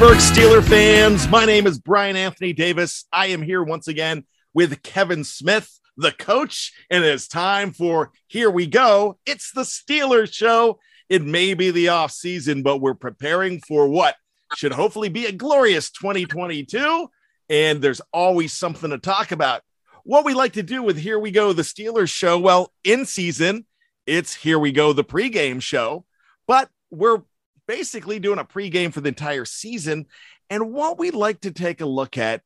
Pittsburgh Steeler fans, my name is Brian Anthony Davis. I am here once again with Kevin Smith, the coach, and it is time for Here We Go. It's the Steelers show. It may be the offseason, but we're preparing for what should hopefully be a glorious 2022, and there's always something to talk about. What we like to do with Here We Go, the Steelers show, well, in season, it's Here We Go, the pregame show, but we're basically doing a pregame for the entire season. And what we'd like to take a look at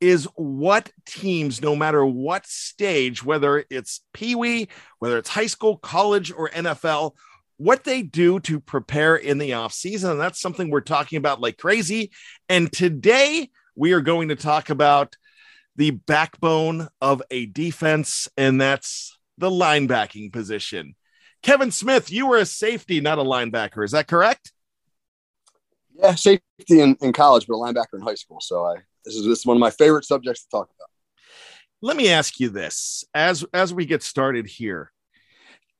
is what teams, no matter what stage, whether it's peewee, whether it's high school, college, or NFL, what they do to prepare in the offseason. And that's something we're talking about like crazy. And today we are going to talk about the backbone of a defense, and that's the linebacking position. Kevin Smith, you were a safety, not a linebacker. Is that correct? Yeah, safety in college, but a linebacker in high school. So this is one of my favorite subjects to talk about. Let me ask you this. As we get started here,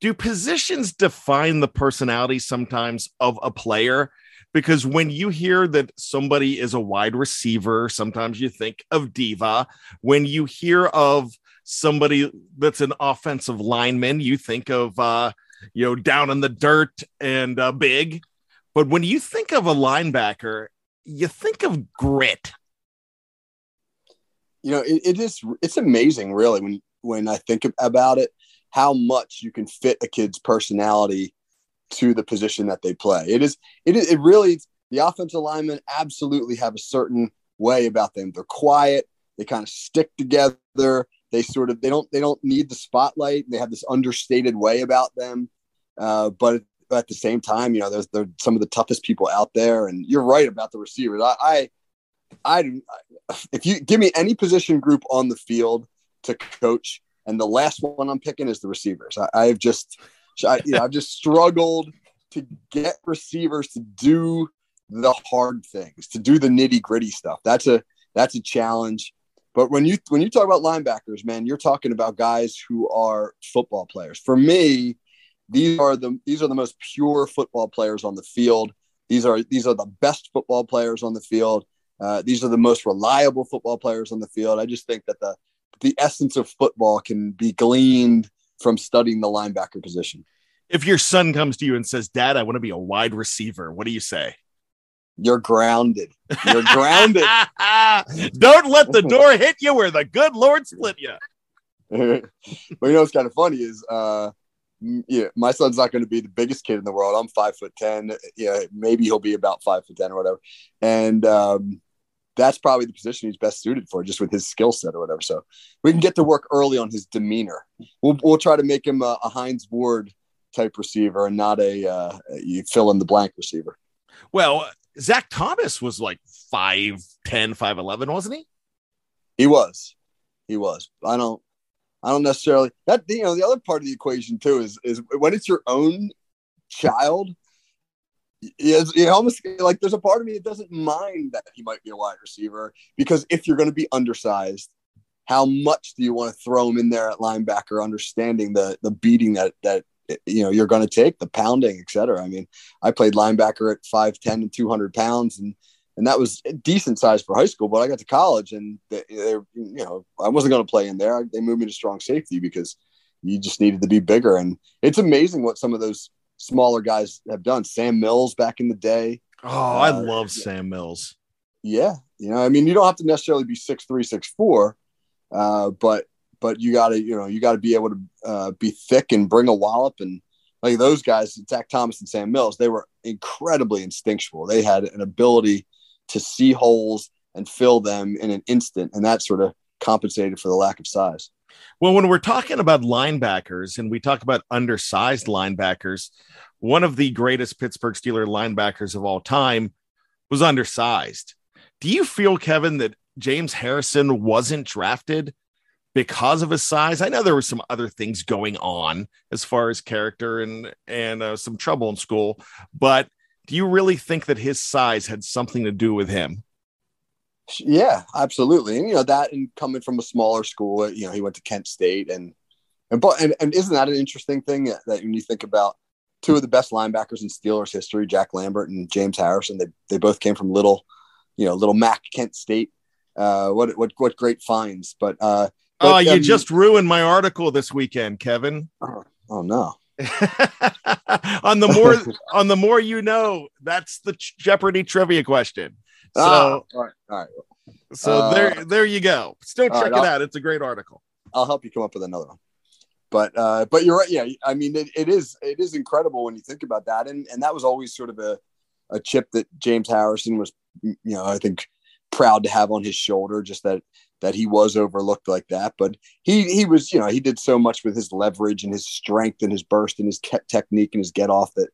do positions define the personality sometimes of a player? Because when you hear that somebody is a wide receiver, sometimes you think of diva. When you hear of somebody that's an offensive lineman, you think of, down in the dirt and big. But when you think of a linebacker, you think of grit. It's amazing, really, when I think about it, how much you can fit a kid's personality to the position that they play. It really, the offensive linemen absolutely have a certain way about them. They're quiet. They kind of stick together. They don't need the spotlight. They have this understated way about them. But at the same time, they're some of the toughest people out there. And you're right about the receivers. If you give me any position group on the field to coach, and the last one I'm picking is the receivers. I've just struggled to get receivers to do the hard things, to do the nitty gritty stuff. That's a challenge. But when you talk about linebackers, man, you're talking about guys who are football players. For me, These are the most pure football players on the field. These are the best football players on the field. These are the most reliable football players on the field. I just think that the essence of football can be gleaned from studying the linebacker position. If your son comes to you and says, Dad, I want to be a wide receiver, what do you say? You're grounded. You're grounded. Don't let the door hit you where the good Lord split you. Well, you know what's kind of funny is, yeah, my son's not going to be the biggest kid in the world. I'm 5'10". Yeah, maybe he'll be about 5'10" or whatever. And that's probably the position he's best suited for, just with his skill set or whatever. So we can get to work early on his demeanor. We'll try to make him a Hines Ward type receiver and not a fill in the blank receiver. Well, Zach Thomas was like 5'10", 5'11", wasn't he? He was. I don't necessarily that, you know, the other part of the equation too is when it's your own child, you almost like there's a part of me that doesn't mind that he might be a wide receiver, because if you're going to be undersized, how much do you want to throw him in there at linebacker, understanding the beating that you know, you're going to take, the pounding, et cetera. I mean, I played linebacker at 5'10" and 200 pounds and that was a decent size for high school, but I got to college and they you know, I wasn't going to play in there. They moved me to strong safety because you just needed to be bigger. And it's amazing what some of those smaller guys have done. Sam Mills back in the day. Oh, I love Sam Mills. Yeah. You know, I mean, you don't have to necessarily be 6'3", 6'4", but you got to be able to be thick and bring a wallop. And like those guys, Zach Thomas and Sam Mills, they were incredibly instinctual. They had an ability to see holes and fill them in an instant. And that sort of compensated for the lack of size. Well, when we're talking about linebackers and we talk about undersized linebackers, one of the greatest Pittsburgh Steeler linebackers of all time was undersized. Do you feel, Kevin, that James Harrison wasn't drafted because of his size? I know there were some other things going on as far as character and some trouble in school, but do you really think that his size had something to do with him? Yeah, absolutely. And, you know, that and coming from a smaller school, you know, he went to Kent State and isn't that an interesting thing that when you think about two of the best linebackers in Steelers history, Jack Lambert and James Harrison, they both came from little Mac Kent State. What great finds, but oh, you just ruined my article this weekend, Kevin. Oh no. on the more, you know, that's the Jeopardy trivia question. So, all right. So there you go. Still check it out. It's a great article. I'll help you come up with another one, but you're right. Yeah. I mean, it is incredible when you think about that. And that was always sort of a chip that James Harrison was, you know, I think proud to have on his shoulder, just that he was overlooked like that. But he was, you know, he did so much with his leverage and his strength and his burst and his technique and his get off that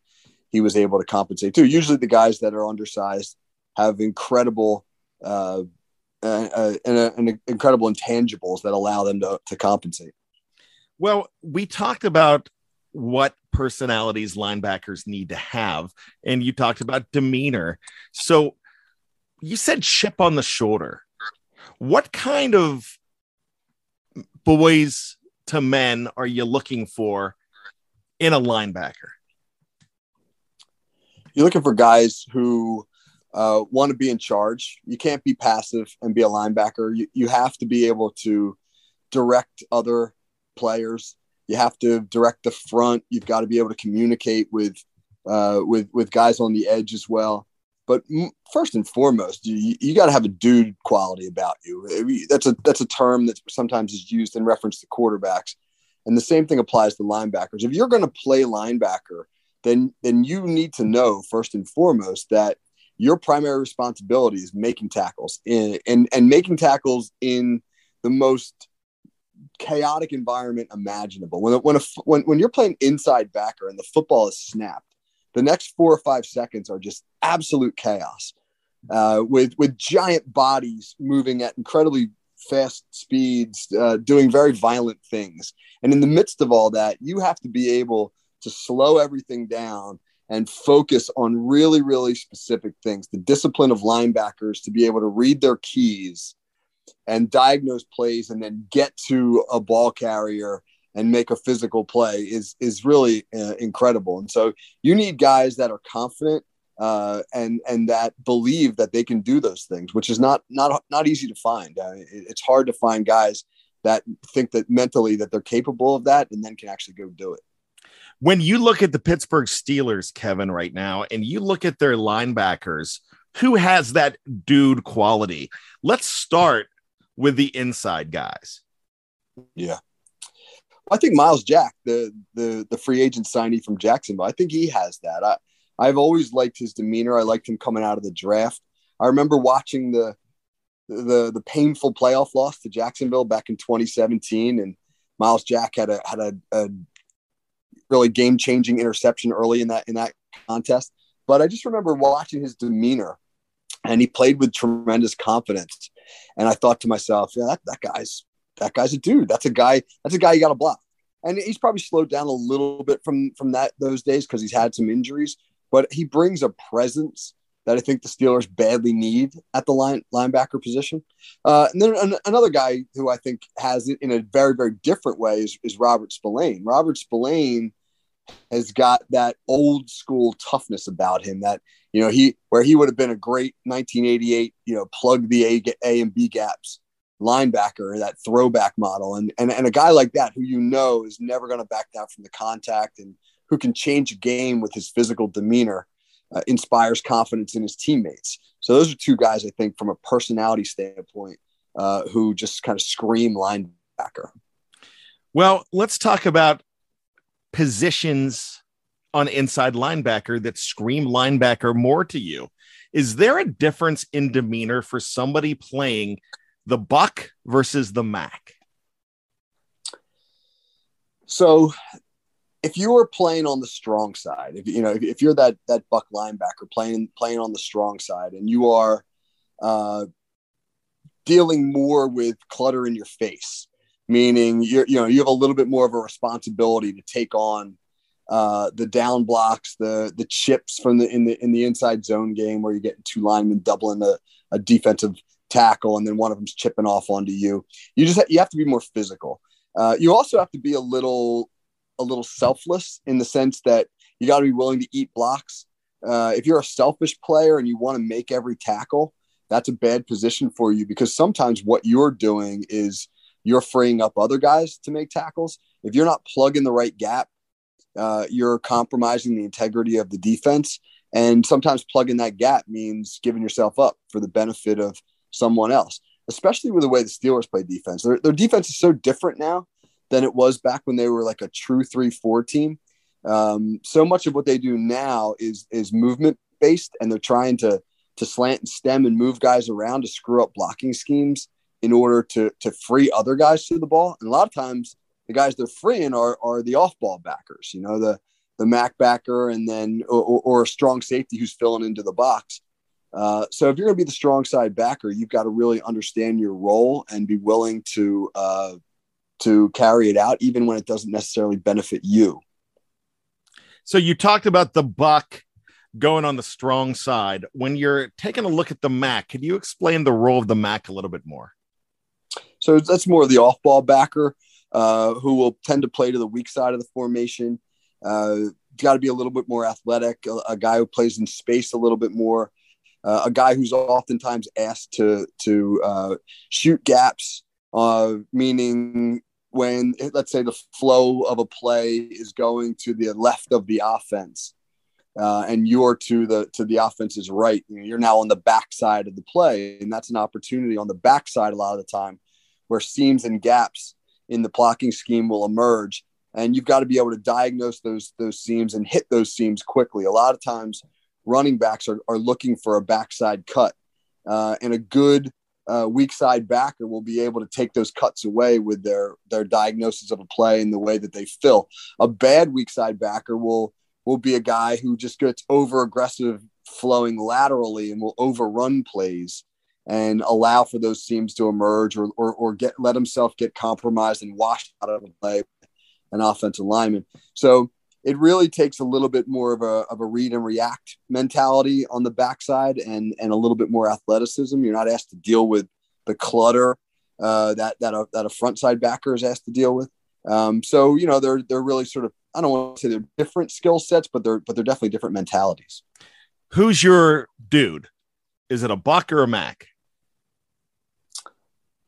he was able to compensate too. Usually the guys that are undersized have incredible and incredible intangibles that allow them to compensate. Well, we talked about what personalities linebackers need to have, and you talked about demeanor. So you said chip on the shoulder. What kind of boys to men are you looking for in a linebacker? You're looking for guys who want to be in charge. You can't be passive and be a linebacker. You have to be able to direct other players. You have to direct the front. You've got to be able to communicate with guys on the edge as well. But first and foremost, you got to have a dude quality about you. That's a term that sometimes is used in reference to quarterbacks. And the same thing applies to linebackers. If you're going to play linebacker, then you need to know first and foremost that your primary responsibility is making tackles and making tackles in the most chaotic environment imaginable. When you're playing inside backer and the football is snapped, the next 4 or 5 seconds are just absolute chaos with giant bodies moving at incredibly fast speeds, doing very violent things. And in the midst of all that, you have to be able to slow everything down and focus on really, really specific things. The discipline of linebackers to be able to read their keys and diagnose plays and then get to a ball carrier and make a physical play is really incredible. And so you need guys that are confident and that believe that they can do those things, which is not easy to find. It's hard to find guys that think that mentally that they're capable of that and then can actually go do it. When you look at the Pittsburgh Steelers, Kevin, right now, and you look at their linebackers, who has that dude quality? Let's start with the inside guys. Yeah. I think Miles Jack, the free agent signee from Jacksonville, I think he has that. I've always liked his demeanor. I liked him coming out of the draft. I remember watching the painful playoff loss to Jacksonville back in 2017, and Miles Jack had a really game-changing interception early in that contest. But I just remember watching his demeanor, and he played with tremendous confidence. And I thought to myself, yeah, that guy's a dude. That's a guy you got to block. And he's probably slowed down a little bit from that those days because he's had some injuries. But he brings a presence that I think the Steelers badly need at the linebacker position. And then another guy who I think has it in a very, very different way is Robert Spillane. Robert Spillane has got that old school toughness about him that, you know, he would have been a great 1988, you know, plug the A and B gaps linebacker, that throwback model. And a guy like that, who, you know, is never going to back down from the contact and who can change a game with his physical demeanor, inspires confidence in his teammates. So those are two guys, I think, from a personality standpoint, who just kind of scream linebacker. Well, let's talk about positions on inside linebacker that scream linebacker more to you. Is there a difference in demeanor for somebody playing the Buck versus the Mac? So if you were playing on the strong side, if you're that Buck linebacker playing on the strong side, and you are dealing more with clutter in your face, meaning you have a little bit more of a responsibility to take on the down blocks, the chips from the inside zone game where you get two linemen doubling a defensive tackle and then one of them's chipping off onto you. You have to be more physical. You also have to be a little selfless, in the sense that you got to be willing to eat blocks. If you're a selfish player and you want to make every tackle, that's a bad position for you, because sometimes what you're doing is you're freeing up other guys to make tackles. If you're not plugging the right gap, you're compromising the integrity of the defense. And sometimes plugging that gap means giving yourself up for the benefit of someone else, especially with the way the Steelers play defense. Their defense is so different now than it was back when they were like a true 3-4 team. So much of what they do now is movement based, and they're trying to slant and stem and move guys around to screw up blocking schemes in order to free other guys to the ball. And a lot of times the guys they're freeing are the off ball backers, you know, the Mac backer, and then, or a strong safety who's filling into the box. So if you're going to be the strong side backer, you've got to really understand your role and be willing to carry it out, even when it doesn't necessarily benefit you. So you talked about the Buck going on the strong side. When you're taking a look at the Mac, can you explain the role of the Mac a little bit more? So that's more of the off-ball backer, who will tend to play to the weak side of the formation. Got to be a little bit more athletic, a guy who plays in space a little bit more, a guy who's oftentimes asked to shoot gaps, meaning when, let's say, the flow of a play is going to the left of the offense, and you're to the offense's right, you know, you're now on the backside of the play, and that's an opportunity on the backside a lot of the time where seams and gaps in the blocking scheme will emerge, and you've got to be able to diagnose those seams and hit those seams quickly. A lot of times running backs are looking for a backside cut, and a good weak side backer will be able to take those cuts away with their diagnosis of a play and the way that they fill. A bad weak side backer will be a guy who just gets over aggressive, flowing laterally, and will overrun plays and allow for those seams to emerge, or let himself get compromised and washed out of a play, an offensive lineman. So it really takes a little bit more of a read and react mentality on the backside, and a little bit more athleticism. You're not asked to deal with the clutter that a front side backer is asked to deal with. So, you know, they're really sort of, I don't want to say they're different skill sets, but they're definitely different mentalities. Who's your dude? Is it a Buck or a Mac?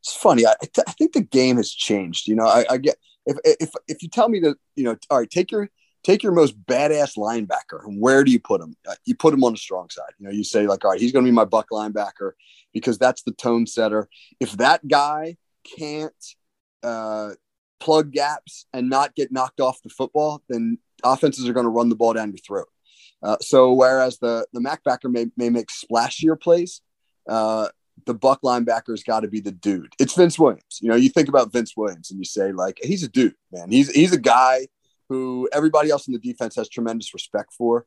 It's funny. I think the game has changed. You know, I get, if you tell me to, you know, all right, take your Take your most badass linebacker, and where do you put him? You put him on the strong side. You know, you say like, all right, he's going to be my buck linebacker because that's the tone setter. If that guy can't plug gaps and not get knocked off the football, then offenses are going to run the ball down your throat. So whereas the Mac backer may make splashier plays, the buck linebacker's got to be the dude. It's Vince Williams. You know, you think about Vince Williams and you say like, he's a dude, man. He's a guy who everybody else in the defense has tremendous respect for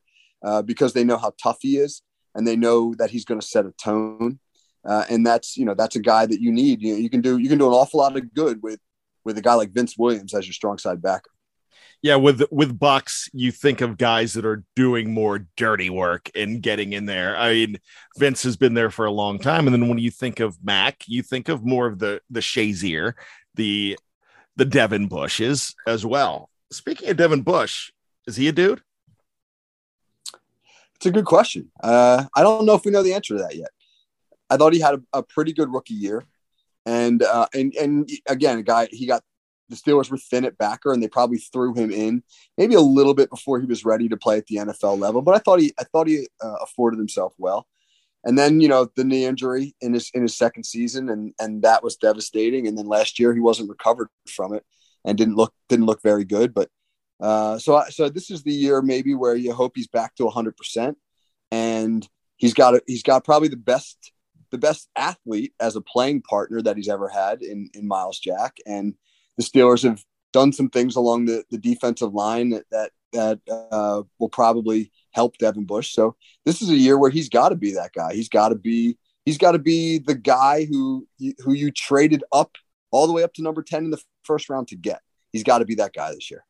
because they know how tough he is and they know that he's going to set a tone. And that's, you know, that's a guy that you need. You know, you can do an awful lot of good with a guy like Vince Williams as your strong side backer. Yeah. With Bucks, you think of guys that are doing more dirty work and getting in there. I mean, Vince has been there for a long time. And then when you think of Mac, you think of more of the Shazier, the Devin Bushes as well. Speaking of Devin Bush, is he a dude? It's a good question. I don't know if we know the answer to that yet. I thought he had a pretty good rookie year. And again, the Steelers were thin at backer and they probably threw him in maybe a little bit before he was ready to play at the NFL level. But I thought he afforded himself well. And then, you know, the knee injury in his second season and that was devastating. And then last year he wasn't recovered from it and didn't look very good. But so this is the year maybe where you hope he's back to 100% and he's got probably the best athlete as a playing partner that he's ever had in Miles Jack. And the Steelers have done some things along the defensive line that will probably help Devin Bush. So this is a year where he's got to be that guy. He's got to be the guy who you traded up all the way up to number 10 in the first round to get. He's got to be that guy this year.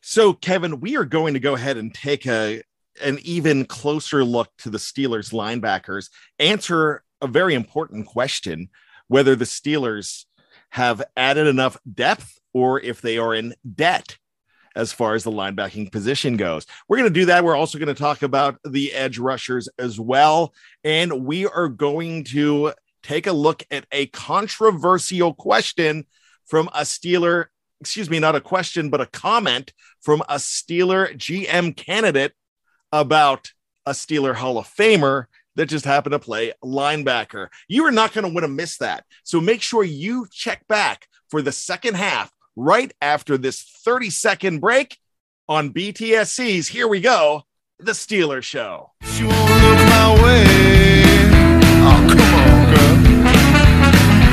So Kevin, we are going to go ahead and take an even closer look to the Steelers linebackers, answer a very important question, whether the Steelers have added enough depth or if they are in debt as far as the linebacking position goes. We're going to do that. We're also going to talk about the edge rushers as well. And we are going to take a look at a controversial question from a Steeler, not a question, but a comment from a Steeler GM candidate about a Steeler Hall of Famer that just happened to play linebacker. You are not going to want to miss that. So make sure you check back for the second half right after this 30-second break on BTSC's Here We Go, The Steelers Show. She won't look my way. Oh, come on, girl.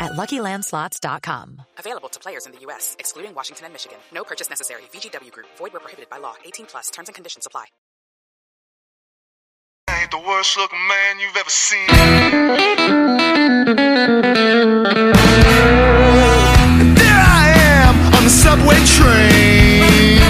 at LuckyLandSlots.com. Available to players in the U.S., excluding Washington and Michigan. No purchase necessary. VGW Group. Void where prohibited by law. 18+. Terms and conditions apply. Ain't the worst looking man you've ever seen. And there I am on the subway train.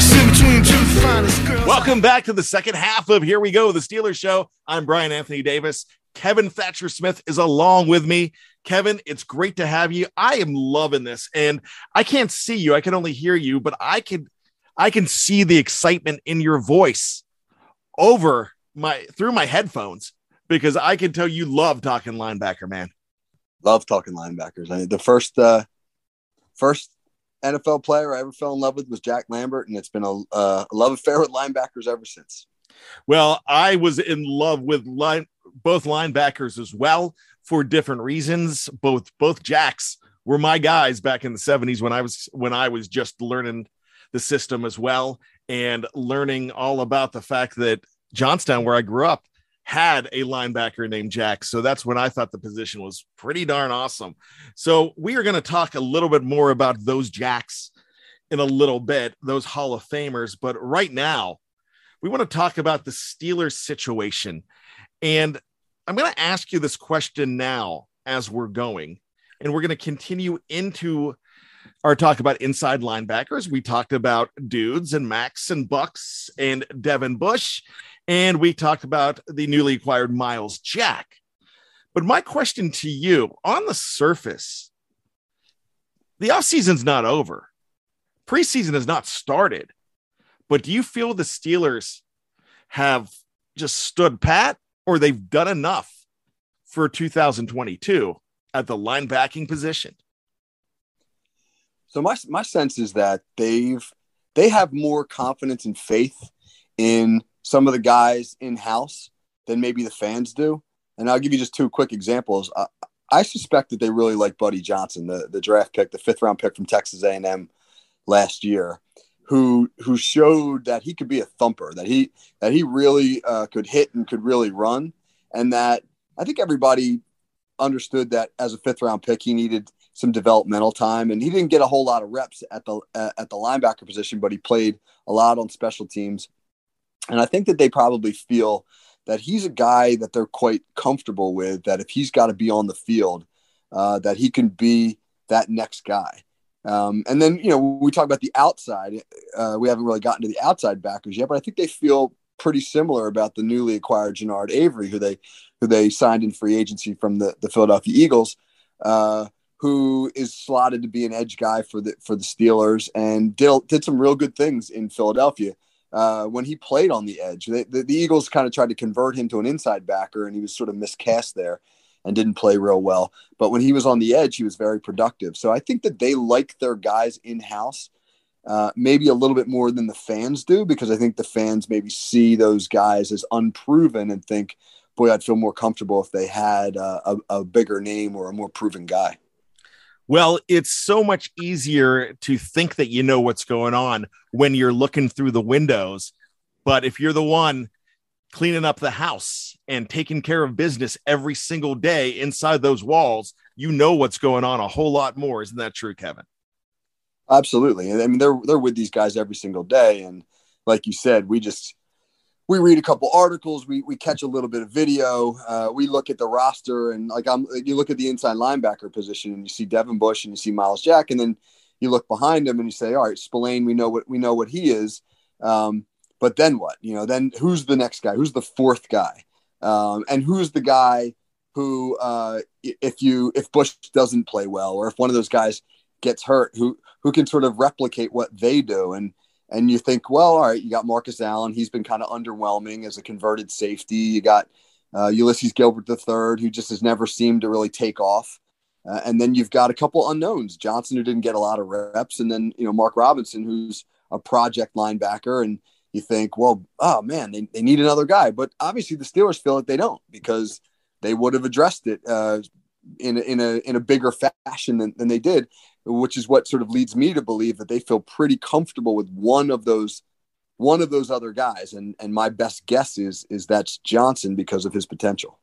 Sitting between two finest girls. Welcome back to the second half of Here We Go, The Steelers Show. I'm Brian Anthony Davis. Kevin Thatcher Smith is along with me. Kevin, it's great to have you. I am loving this, and I can't see you. I can only hear you, but I can see the excitement in your voice through my headphones, because I can tell you love talking linebacker, man. Love talking linebackers. I mean, the first NFL player I ever fell in love with was Jack Lambert. And it's been a love affair with linebackers ever since. Well, I was in love with both linebackers as well for different reasons. Both Jacks were my guys back in the 70s when I was just learning the system as well, and learning all about the fact that Johnstown, where I grew up, had a linebacker named Jack. So that's when I thought the position was pretty darn awesome. So we are going to talk a little bit more about those Jacks in a little bit, those Hall of Famers. But right now, we want to talk about the Steelers situation. And I'm going to ask you this question now as we're going, and we're going to continue into our talk about inside linebackers. We talked about dudes and Max and Bucks and Devin Bush, and we talked about the newly acquired Miles Jack. But my question to you, on the surface, the offseason's not over. Preseason has not started. But do you feel the Steelers have just stood pat, or they've done enough for 2022 at the linebacking position? So my sense is that they have more confidence and faith in some of the guys in-house than maybe the fans do. And I'll give you just two quick examples. I suspect that they really like Buddy Johnson, the draft pick, the fifth-round pick from Texas A&M last year, who showed that he could be a thumper, that he really could hit and could really run, and that I think everybody understood that as a fifth-round pick, he needed some developmental time, and he didn't get a whole lot of reps at the linebacker position, but he played a lot on special teams. And I think that they probably feel that he's a guy that they're quite comfortable with, that if he's got to be on the field, that he can be that next guy. And then, you know, we talk about the outside. We haven't really gotten to the outside backers yet, but I think they feel pretty similar about the newly acquired Genard Avery, who they signed in free agency from the Philadelphia Eagles, who is slotted to be an edge guy for the Steelers, and did some real good things in Philadelphia. When he played on the edge, the Eagles kind of tried to convert him to an inside backer, and he was sort of miscast there and didn't play real well. But when he was on the edge, he was very productive. So I think that they like their guys in-house, maybe a little bit more than the fans do, because I think the fans maybe see those guys as unproven and think, boy, I'd feel more comfortable if they had a bigger name or a more proven guy. Well, it's so much easier to think that you know what's going on when you're looking through the windows. But if you're the one cleaning up the house and taking care of business every single day inside those walls, you know what's going on a whole lot more. Isn't that true, Kevin? Absolutely. I mean, they're with these guys every single day. And like you said, we read a couple articles, we catch a little bit of video, we look at the roster, and you look at the inside linebacker position and you see Devin Bush and you see Miles Jack, and then you look behind him and you say, all right, Spillane, we know what he is, but then what? You know, then who's the next guy? Who's the fourth guy? And who's the guy who, if Bush doesn't play well, or if one of those guys gets hurt, who can sort of replicate what they do? And you think, well, all right, you got Marcus Allen. He's been kind of underwhelming as a converted safety. You got Ulysses Gilbert III, who just has never seemed to really take off. And then you've got a couple unknowns. Johnson, who didn't get a lot of reps. And then, you know, Mark Robinson, who's a project linebacker. And you think, well, oh, man, they need another guy. But obviously the Steelers feel like they don't, because they would have addressed it in a bigger fashion than they did, which is what sort of leads me to believe that they feel pretty comfortable with one of those other guys. And my best guess is that's Johnson, because of his potential.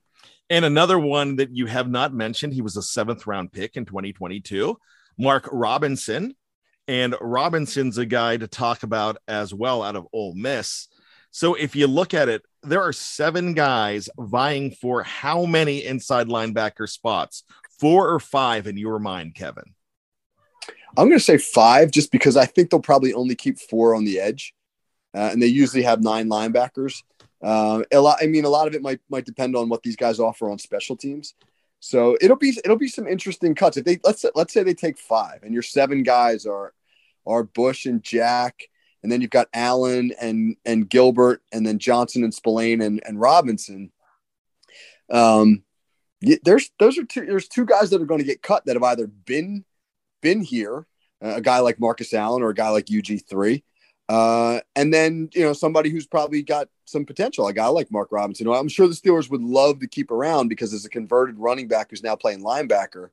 And another one that you have not mentioned, he was a 7th round pick in 2022, Mark Robinson. And Robinson's a guy to talk about as well, out of Ole Miss. So if you look at it, there are 7 guys vying for how many inside linebacker spots? 4 or 5 in your mind, Kevin? I'm going to say 5, just because I think they'll probably only keep 4 on the edge. And they usually have 9 linebackers. A lot of it might depend on what these guys offer on special teams. So it'll be some interesting cuts. If they, let's say they take 5, and your 7 guys are Bush and Jack, and then you've got Allen and Gilbert, and then Johnson and Spillane and Robinson. There's two guys that are going to get cut that have either been here, a guy like Marcus Allen or a guy like UG3, and then, you know, somebody who's probably got some potential, a guy like Mark Robinson, who I'm sure the Steelers would love to keep around, because as a converted running back who's now playing linebacker,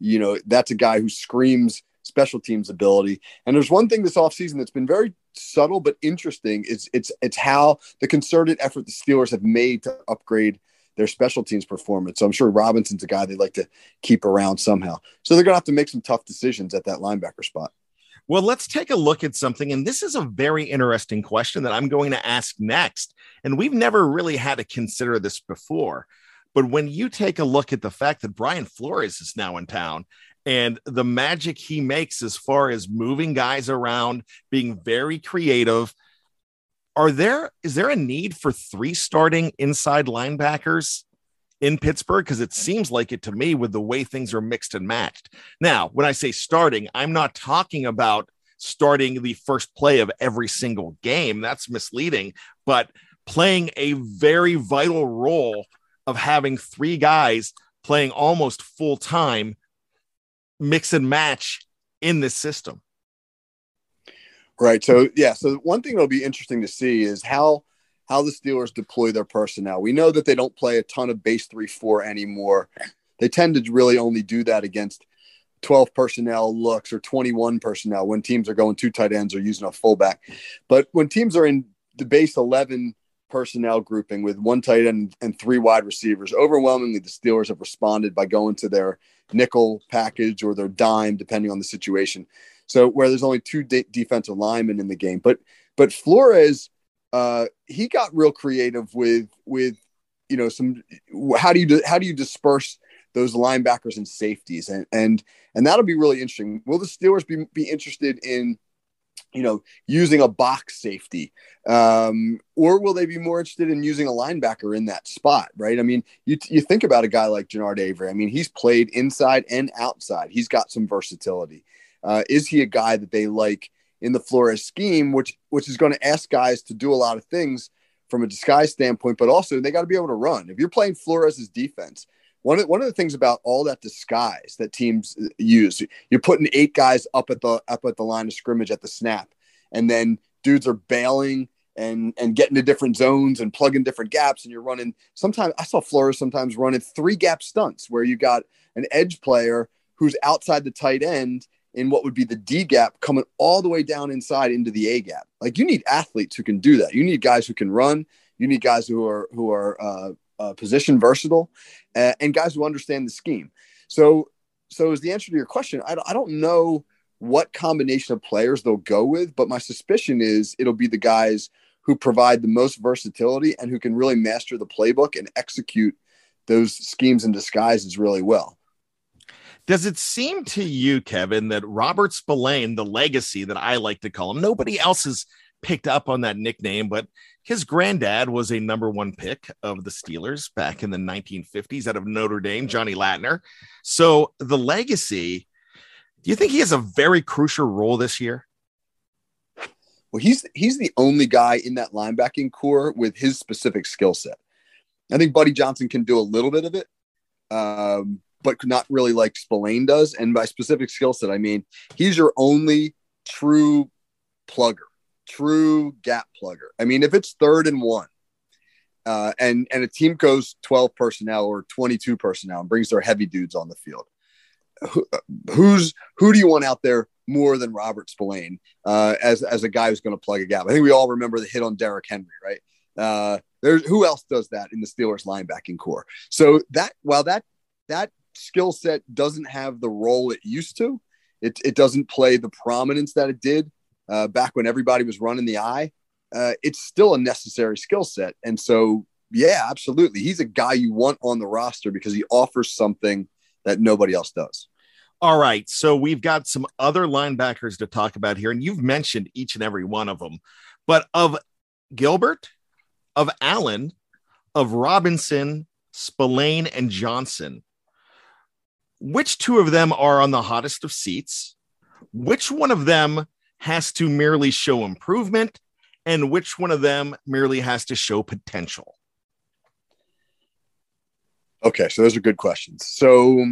you know, that's a guy who screams special teams ability. And there's one thing this offseason that's been very subtle but interesting, is it's how the concerted effort the Steelers have made to upgrade their special teams performance. So I'm sure Robinson's a guy they'd like to keep around somehow. So they're going to have to make some tough decisions at that linebacker spot. Well, let's take a look at something. And this is a very interesting question that I'm going to ask next. And we've never really had to consider this before. But when you take a look at the fact that Brian Flores is now in town and the magic he makes as far as moving guys around, being very creative. Is there a need for three starting inside linebackers in Pittsburgh? Because it seems like it to me with the way things are mixed and matched. Now, when I say starting, I'm not talking about starting the first play of every single game. That's misleading, but playing a very vital role of having three guys playing almost full time mix and match in this system. Right. So, yeah. So one thing that'll be interesting to see is how the Steelers deploy their personnel. We know that they don't play a ton of base 3-4 anymore. They tend to really only do that against 12 personnel looks or 21 personnel when teams are going two tight ends or using a fullback. But when teams are in the base 11 personnel grouping with one tight end and three wide receivers, overwhelmingly the Steelers have responded by going to their nickel package or their dime, depending on the situation. So where there's only two defensive linemen in the game, but Flores, he got real creative with, you know, some, how do you disperse those linebackers and safeties? And that'll be really interesting. Will the Steelers be interested in, you know, using a box safety, or will they be more interested in using a linebacker in that spot? Right. I mean, you think about a guy like Genard Avery. I mean, he's played inside and outside. He's got some versatility. Is he a guy that they like in the Flores scheme, which is going to ask guys to do a lot of things from a disguise standpoint, but also they got to be able to run. If you're playing Flores' defense, one of the things about all that disguise that teams use, you're putting eight guys up at the line of scrimmage at the snap, and then dudes are bailing and getting to different zones and plugging different gaps, and you're running. Sometimes I saw Flores sometimes running three gap stunts where you got an edge player who's outside the tight end in what would be the D gap coming all the way down inside into the A gap. Like, you need athletes who can do that. You need guys who can run. You need guys who are position versatile, and guys who understand the scheme. So is the answer to your question, I don't know what combination of players they'll go with, but my suspicion is it'll be the guys who provide the most versatility and who can really master the playbook and execute those schemes and disguises really well. Does it seem to you, Kevin, that Robert Spillane, the legacy that I like to call him, nobody else has picked up on that nickname, but his granddad was a number one pick of the Steelers back in the 1950s out of Notre Dame, Johnny Latner. So the legacy, do you think he has a very crucial role this year? Well, he's the only guy in that linebacking core with his specific skill set. I think Buddy Johnson can do a little bit of it. But not really like Spillane does. And by specific skill set, I mean, he's your only true plugger, true gap plugger. I mean, if it's 3rd and 1 and a team goes 12 personnel or 22 personnel and brings their heavy dudes on the field, who do you want out there more than Robert Spillane as a guy who's going to plug a gap? I think we all remember the hit on Derrick Henry, right? Who else does that in the Steelers linebacking core? So that, while that skill set doesn't have the role it used to, it doesn't play the prominence that it did back when everybody was running the eye. It's still a necessary skill set. And so, yeah, absolutely. He's a guy you want on the roster because he offers something that nobody else does. All right. So we've got some other linebackers to talk about here, and you've mentioned each and every one of them, but of Gilbert, of Allen, of Robinson, Spillane, and Johnson, which two of them are on the hottest of seats? Which one of them has to merely show improvement, and which one of them merely has to show potential? Okay, so those are good questions. So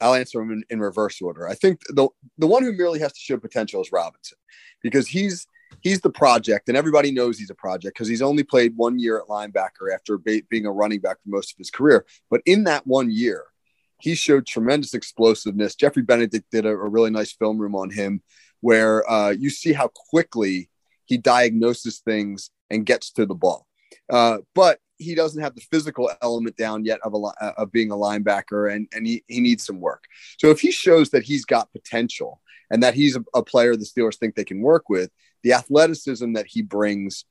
I'll answer them in reverse order. I think the one who merely has to show potential is Robinson, because he's the project, and everybody knows he's a project because he's only played 1 year at linebacker after being a running back for most of his career. But in that 1 year, he showed tremendous explosiveness. Jeffrey Benedict did a really nice film room on him where you see how quickly he diagnoses things and gets to the ball. But he doesn't have the physical element down yet of being a linebacker, and he needs some work. So if he shows that he's got potential and that he's a player the Steelers think they can work with, the athleticism that he brings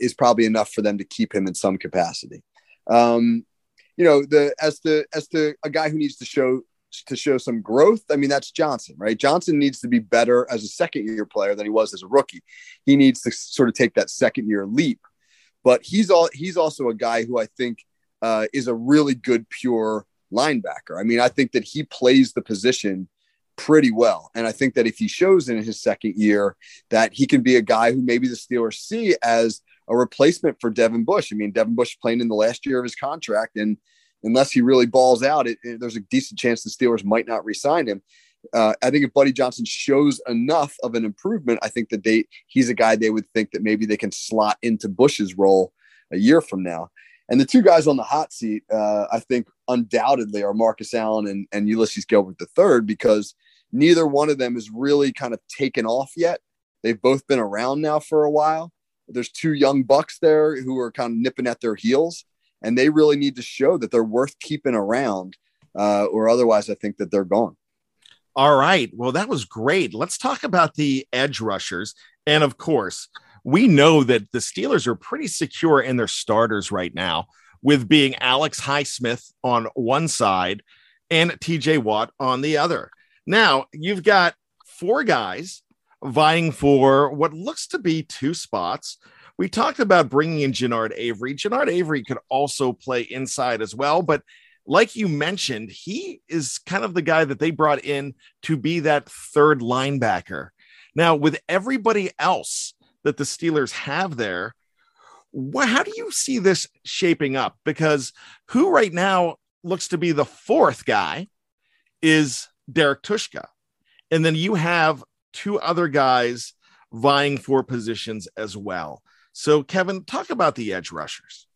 is probably enough for them to keep him in some capacity. You know, as to a guy who needs to show to show some growth. I mean, that's Johnson, right? Johnson needs to be better as a second-year player than he was as a rookie. He needs to sort of take that second-year leap. But he's also a guy who I think is a really good pure linebacker. I mean, I think that he plays the position pretty well. And I think that if he shows in his second year that he can be a guy who maybe the Steelers see as a replacement for Devin Bush. I mean, Devin Bush playing in the last year of his contract, and unless he really balls out, there's a decent chance the Steelers might not re-sign him. I think if Buddy Johnson shows enough of an improvement, I think that he's a guy they would think that maybe they can slot into Bush's role a year from now. And the two guys on the hot seat, I think undoubtedly are Marcus Allen and Ulysses Gilbert III, because neither one of them is really kind of taken off yet. They've both been around now for a while. There's two young bucks there who are kind of nipping at their heels, and they really need to show that they're worth keeping around, or otherwise I think that they're gone. All right. Well, that was great. Let's talk about the edge rushers. And of course, we know that the Steelers are pretty secure in their starters right now, with being Alex Highsmith on one side and TJ Watt on the other. Now you've got four guys vying for what looks to be two spots. We talked about bringing in Genard Avery. Genard Avery could also play inside as well, but like you mentioned, he is kind of the guy that they brought in to be that third linebacker. Now, with everybody else that the Steelers have there, how do you see this shaping up? Because who right now looks to be the fourth guy is Derrek Tuszka. And then you have two other guys vying for positions as well. So, Kevin, talk about the edge rushers.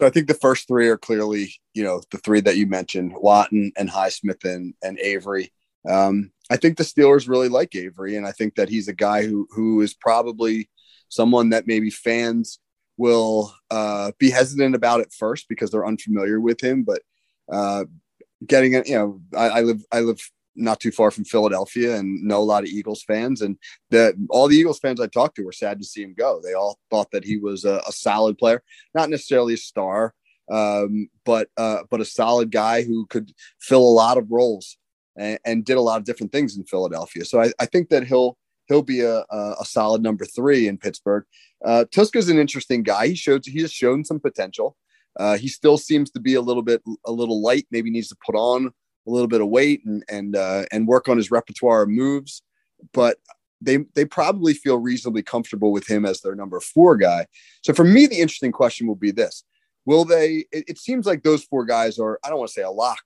So I think the first three are clearly, the three that you mentioned, Watt and Highsmith and Avery. I think the Steelers really like Avery, and I think that he's a guy who is probably someone that maybe fans will be hesitant about at first because they're unfamiliar with him. But I live not too far from Philadelphia and know a lot of Eagles fans, and all the Eagles fans I talked to were sad to see him go. They all thought that he was a solid player, not necessarily a star, but a solid guy who could fill a lot of roles and did a lot of different things in Philadelphia. So I think that he'll be a solid number three in Pittsburgh. Tuszka's an interesting guy. He has shown some potential. He still seems to be a little light, maybe needs to put on a little bit of weight and work on his repertoire of moves, but they probably feel reasonably comfortable with him as their number four guy. So for me, the interesting question will be this: it seems like those four guys are, I don't want to say a lock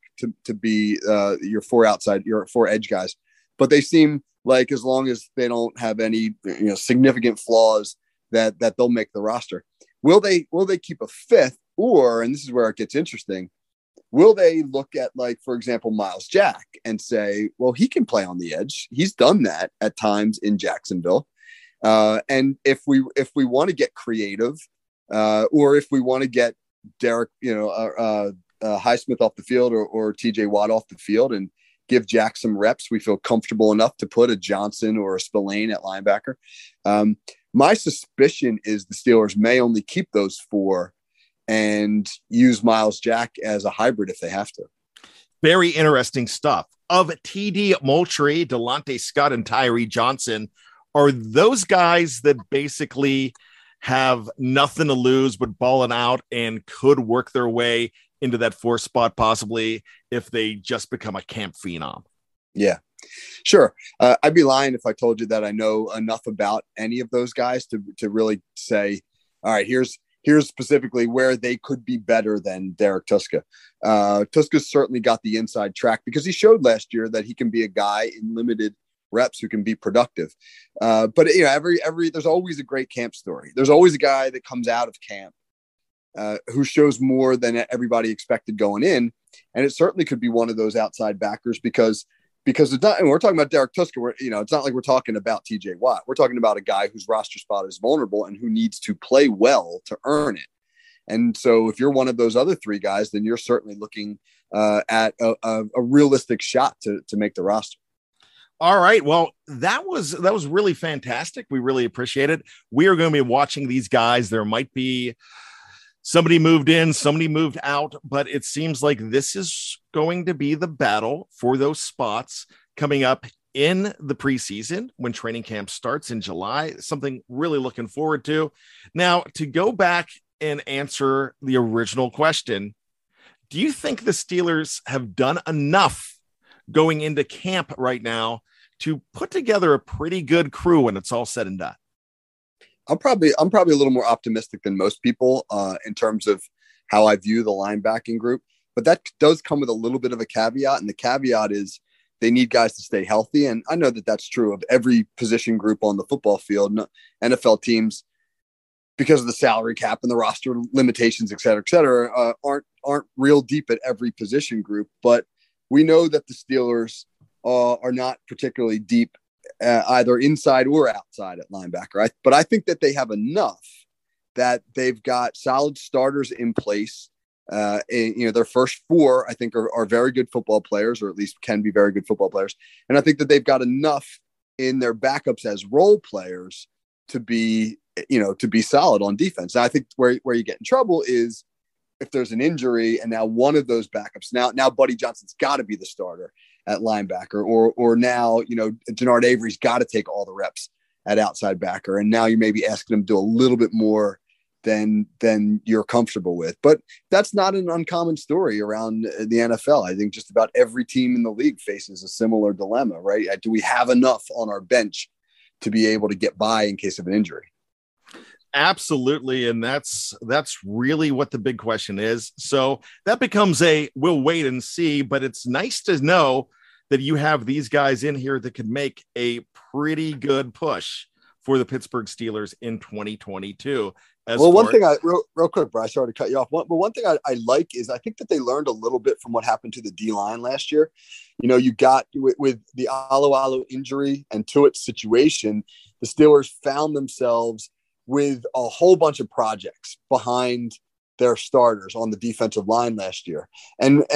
to be your four edge guys, but they seem like, as long as they don't have any significant flaws, that they'll make the roster. Will they keep a fifth, or, and this is where it gets interesting, will they look at, like, for example, Miles Jack and say, well, he can play on the edge. He's done that at times in Jacksonville. And if we want to get creative, or if we want to get Derrek, Highsmith off the field or TJ Watt off the field and give Jack some reps, we feel comfortable enough to put a Johnson or a Spillane at linebacker. My suspicion is the Steelers may only keep those four and use Miles Jack as a hybrid if they have to. Very interesting stuff. Of TD Moultrie, Delonte Scott, and Tyree Johnson, are those guys that basically have nothing to lose but balling out and could work their way into that fourth spot possibly if they just become a camp phenom? Yeah, sure. I'd be lying if I told you that I know enough about any of those guys to really say, all right, here's specifically where they could be better than Derrek Tuszka. Tuszka's certainly got the inside track because he showed last year that he can be a guy in limited reps who can be productive. But there's always a great camp story. There's always a guy that comes out of camp who shows more than everybody expected going in, and it certainly could be one of those outside backers because it's not. And we're talking about Derrek Tuszka. It's not like we're talking about TJ Watt. We're talking about a guy whose roster spot is vulnerable and who needs to play well to earn it. And so if you're one of those other three guys, then you're certainly looking at a realistic shot to make the roster. All right. Well, that was really fantastic. We really appreciate it. We are going to be watching these guys. There might be somebody moved in, somebody moved out, but it seems like this is going to be the battle for those spots coming up in the preseason when training camp starts in July. Something really looking forward to. Now, to go back and answer the original question, do you think the Steelers have done enough going into camp right now to put together a pretty good crew when it's all said and done? I'm probably a little more optimistic than most people in terms of how I view the linebacking group, but that does come with a little bit of a caveat. And the caveat is they need guys to stay healthy. And I know that that's true of every position group on the football field. NFL teams, because of the salary cap and the roster limitations, et cetera, aren't real deep at every position group, but we know that the Steelers are not particularly deep either inside or outside at linebacker. But I think that they have enough that they've got solid starters in place. Their first four, I think, are very good football players, or at least can be very good football players. And I think that they've got enough in their backups as role players to be, to be solid on defense. Now, I think where you get in trouble is if there's an injury and now one of those backups, now Buddy Johnson's got to be the starter at linebacker, or now, Genard Avery's got to take all the reps at outside backer. And now you may be asking him to do a little bit more than you're comfortable with, but that's not an uncommon story around the NFL. I think just about every team in the league faces a similar dilemma, right? Do we have enough on our bench to be able to get by in case of an injury? Absolutely. And that's really what the big question is. So that becomes we'll wait and see, but it's nice to know that you have these guys in here that could make a pretty good push for the Pittsburgh Steelers in 2022. One thing real quick, Bryce, sorry to cut you off. One thing I like is I think that they learned a little bit from what happened to the D line last year. You got with the Alu injury and Tuitt's situation, the Steelers found themselves with a whole bunch of projects behind their starters on the defensive line last year. And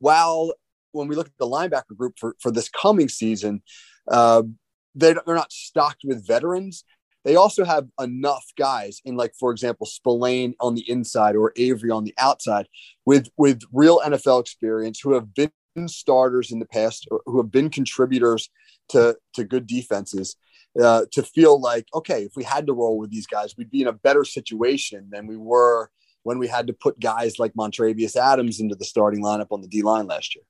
while when we look at the linebacker group for this coming season, they're not stocked with veterans. They also have enough guys in, like, for example, Spillane on the inside or Avery on the outside with real NFL experience who have been starters in the past, or who have been contributors to good defenses. To feel like, okay, if we had to roll with these guys, we'd be in a better situation than we were when we had to put guys like Montravius Adams into the starting lineup on the D line last year.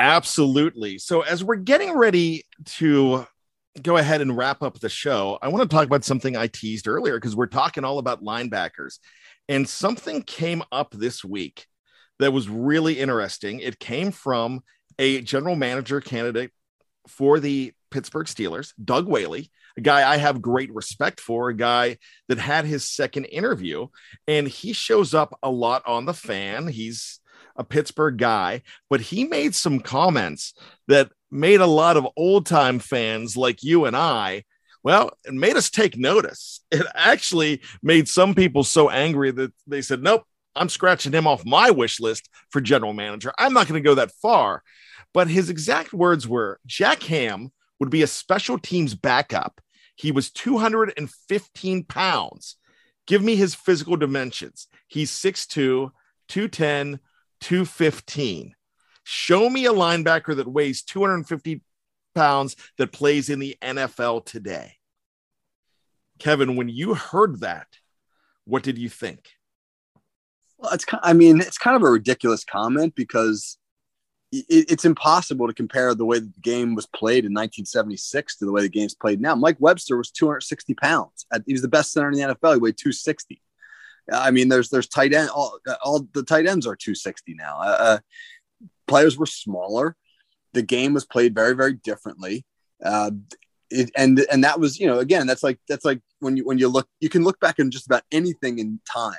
Absolutely. So as we're getting ready to go ahead and wrap up the show, I want to talk about something I teased earlier, because we're talking all about linebackers, and something came up this week that was really interesting. It came from a general manager candidate for the Pittsburgh Steelers, Doug Whaley, a guy I have great respect for, a guy that had his second interview, and he shows up a lot on The Fan. He's a Pittsburgh guy, but he made some comments that made a lot of old-time fans like you and I, well, it made us take notice. It actually made some people so angry that they said, nope, I'm scratching him off my wish list for general manager. I'm not going to go that far. But his exact words were, Jack Ham would be a special teams backup. He was 215 pounds. Give me his physical dimensions. He's 6'2", 210, 215. Show me a linebacker that weighs 250 pounds that plays in the NFL today. Kevin, when you heard that, what did you think? Well, it's kind of a ridiculous comment, because it's impossible to compare the way the game was played in 1976 to the way the game's played now. Mike Webster was 260 pounds. He was the best center in the NFL. He weighed 260. There's tight end. All the tight ends are 260 now. Players were smaller. The game was played very, very differently. And that was, again, that's like when you look, you can look back on just about anything in time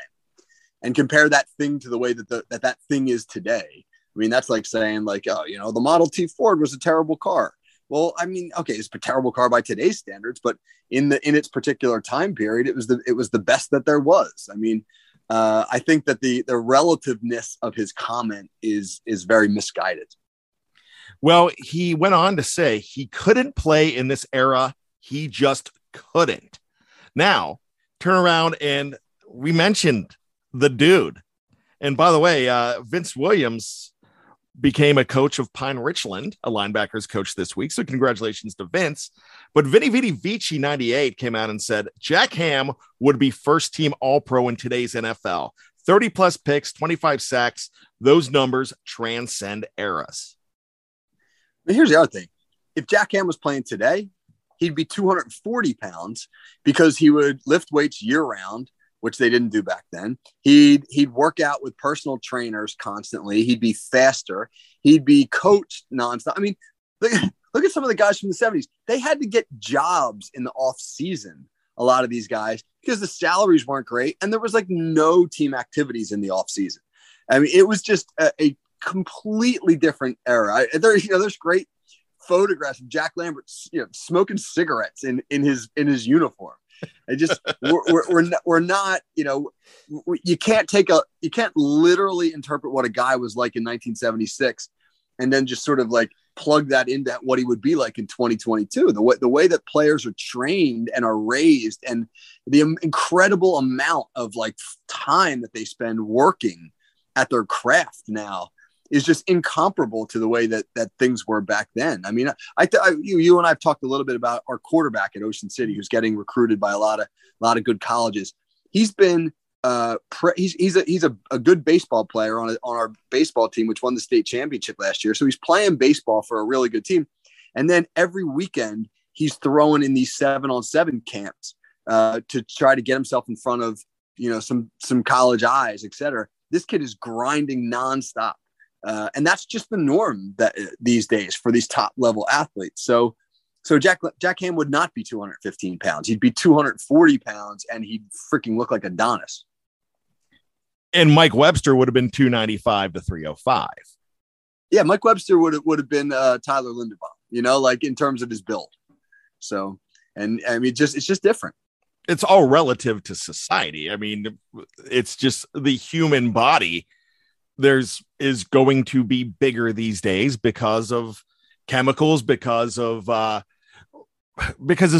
and compare that thing to the way that that thing is today. That's like saying, like, the Model T Ford was a terrible car. Well, okay, it's a terrible car by today's standards, but in its particular time period, it was the best that there was. I think that the relativeness of his comment is very misguided. Well, he went on to say he couldn't play in this era. He just couldn't. Now, turn around and we mentioned the dude. And by the way, Vince Williams became a coach of Pine Richland, a linebackers coach this week. So congratulations to Vince. But Vinny Vidi Vici 98 came out and said Jack Ham would be first team All-Pro in today's NFL. 30 plus picks, 25 sacks. Those numbers transcend eras. But here's the other thing. If Jack Ham was playing today, he'd be 240 pounds because he would lift weights year round, which they didn't do back then. He'd work out with personal trainers constantly. He'd be faster. He'd be coached nonstop. I mean, look at some of the guys from the 70s. They had to get jobs in the off season. A lot of these guys, because the salaries weren't great and there was like no team activities in the off season. I mean, it was just a completely different era. There's great photographs of Jack Lambert, smoking cigarettes in his uniform. I just we're not you can't literally interpret what a guy was like in 1976 and then just sort of like plug that into what he would be like in 2022. The way that players are trained and are raised and the incredible amount of like time that they spend working at their craft now is just incomparable to the way that things were back then. I mean, you and I've talked a little bit about our quarterback at Ocean City, who's getting recruited by a lot of good colleges. He's been he's a good baseball player on our baseball team, which won the state championship last year. So he's playing baseball for a really good team. And then every weekend he's throwing in these 7-on-7 camps to try to get himself in front of, some college eyes, et cetera. This kid is grinding nonstop. And that's just the norm that these days for these top level athletes. So Jack Ham would not be 215 pounds. He'd be 240 pounds and he'd freaking look like Adonis. And Mike Webster would have been 295 to 305. Yeah. Mike Webster would have been Tyler Linderbaum, in terms of his build. So, and I mean, it's just different. It's all relative to society. I mean, it's just the human body is going to be bigger these days because of chemicals, because of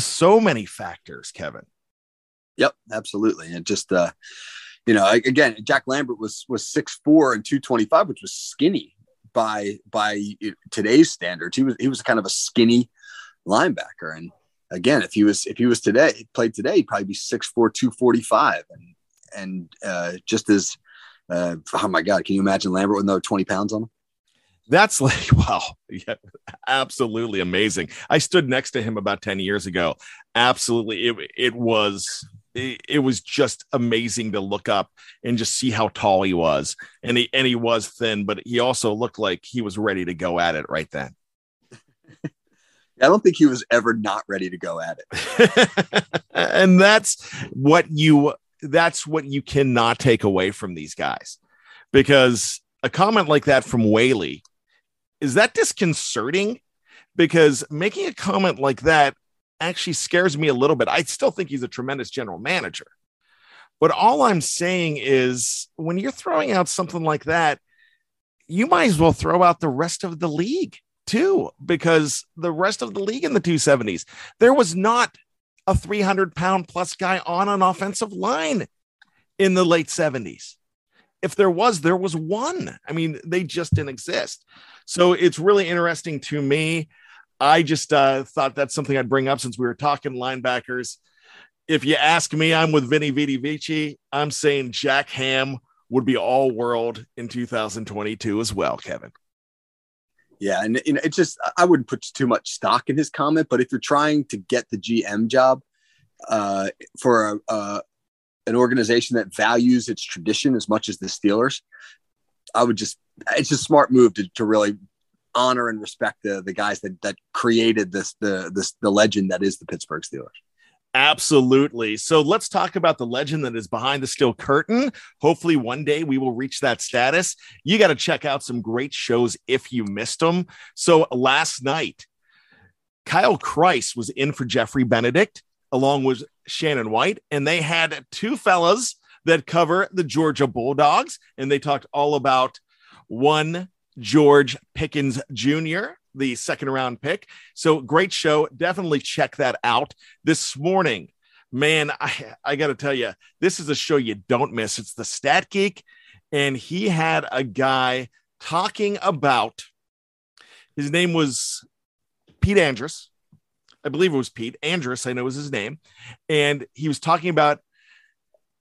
so many factors, Kevin. Yep, absolutely. And just, again, Jack Lambert was 6'4" and 225, which was skinny by today's standards. He was kind of a skinny linebacker. And again, if he was played today, he'd probably be 6'4", 245. And just as, oh my God, can you imagine Lambert with another 20 pounds on him? That's like, wow. Yeah, absolutely amazing. I stood next to him about 10 years ago. Absolutely. It was just amazing to look up and just see how tall he was. And he was thin, but he also looked like he was ready to go at it right then. I don't think he was ever not ready to go at it. And that's what you cannot take away from these guys, because a comment like that from Whaley, is that disconcerting? Because making a comment like that actually scares me a little bit. I still think he's a tremendous general manager, but all I'm saying is when you're throwing out something like that, you might as well throw out the rest of the league too, because the rest of the league in the 270s, there was not a 300 pound plus guy on an offensive line in the late 70s. If there was one. I mean, they just didn't exist. So it's really interesting to me. I just thought that's something I'd bring up since we were talking linebackers. If you ask me, I'm with Vinny Vidi Vici. I'm saying Jack Ham would be all world in 2022 as well, Kevin. Yeah. And it's just, I wouldn't put too much stock in his comment, but if you're trying to get the GM job for an organization that values its tradition as much as the Steelers, it's a smart move to really honor and respect the guys that created the legend that is the Pittsburgh Steelers. Absolutely. So let's talk about the legend that is behind the steel curtain. Hopefully one day we will reach that status. You got to check out some great shows if you missed them. So last night, Kyle Kreis was in for Jeffrey Benedict along with Shannon White. And they had two fellas that cover the Georgia Bulldogs. And they talked all about one George Pickens Jr., the second round pick. So great show. Definitely check that out. This morning, man, I got to tell you, this is a show you don't miss. It's the Stat Geek, and he had a guy talking about, his name was Pete Andrus. I believe it was Pete Andrus, I know is his name. And he was talking about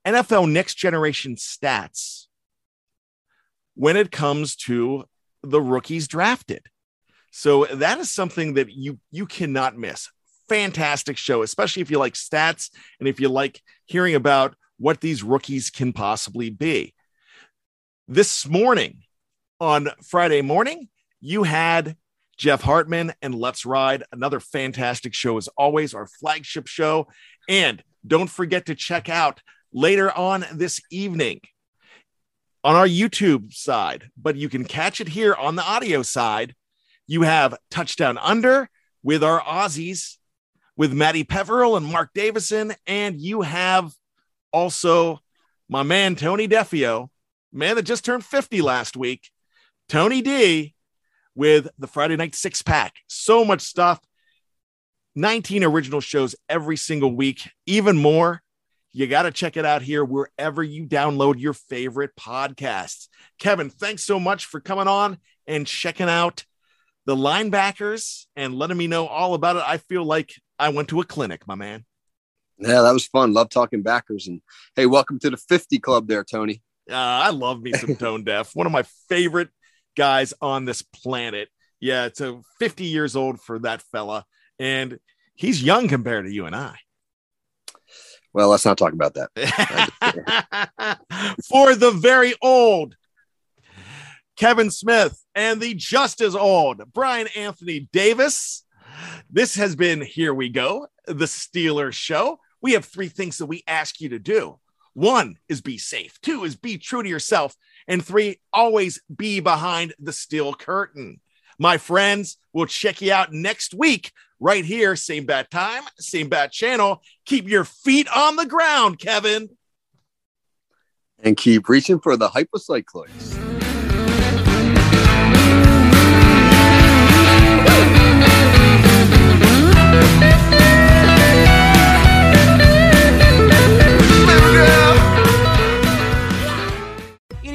NFL next generation stats when it comes to the rookies drafted. So that is something that you cannot miss. Fantastic show, especially if you like stats and if you like hearing about what these rookies can possibly be. This morning, on Friday morning, you had Jeff Hartman and Let's Ride, another fantastic show as always, our flagship show. And don't forget to check out later on this evening on our YouTube side, but you can catch it here on the audio side. You have Touchdown Under with our Aussies, with Matty Peverell and Mark Davison. And you have also my man, Tony Defio, man that just turned 50 last week, Tony D, with the Friday Night Six Pack. So much stuff. 19 original shows every single week, even more. You got to check it out here wherever you download your favorite podcasts. Kevin, thanks so much for coming on and checking out the linebackers and letting me know all about it. I feel like I went to a clinic, my man. Yeah, that was fun. Love talking backers. And hey, welcome to the 50 Club there, Tony. I love me some Tone Deaf. One of my favorite guys on this planet. Yeah, it's 50 years old for that fella, and he's young compared to you and I. Well, let's not talk about that. For the very old, Kevin Smith, and the just as old, Brian Anthony Davis. This has been Here We Go, the Steelers show. We have three things that we ask you to do. One is be safe. Two is be true to yourself. And three, always be behind the steel curtain. My friends, we'll check you out next week right here. Same bat time, same bat channel. Keep your feet on the ground, Kevin. And keep reaching for the hypocycloids.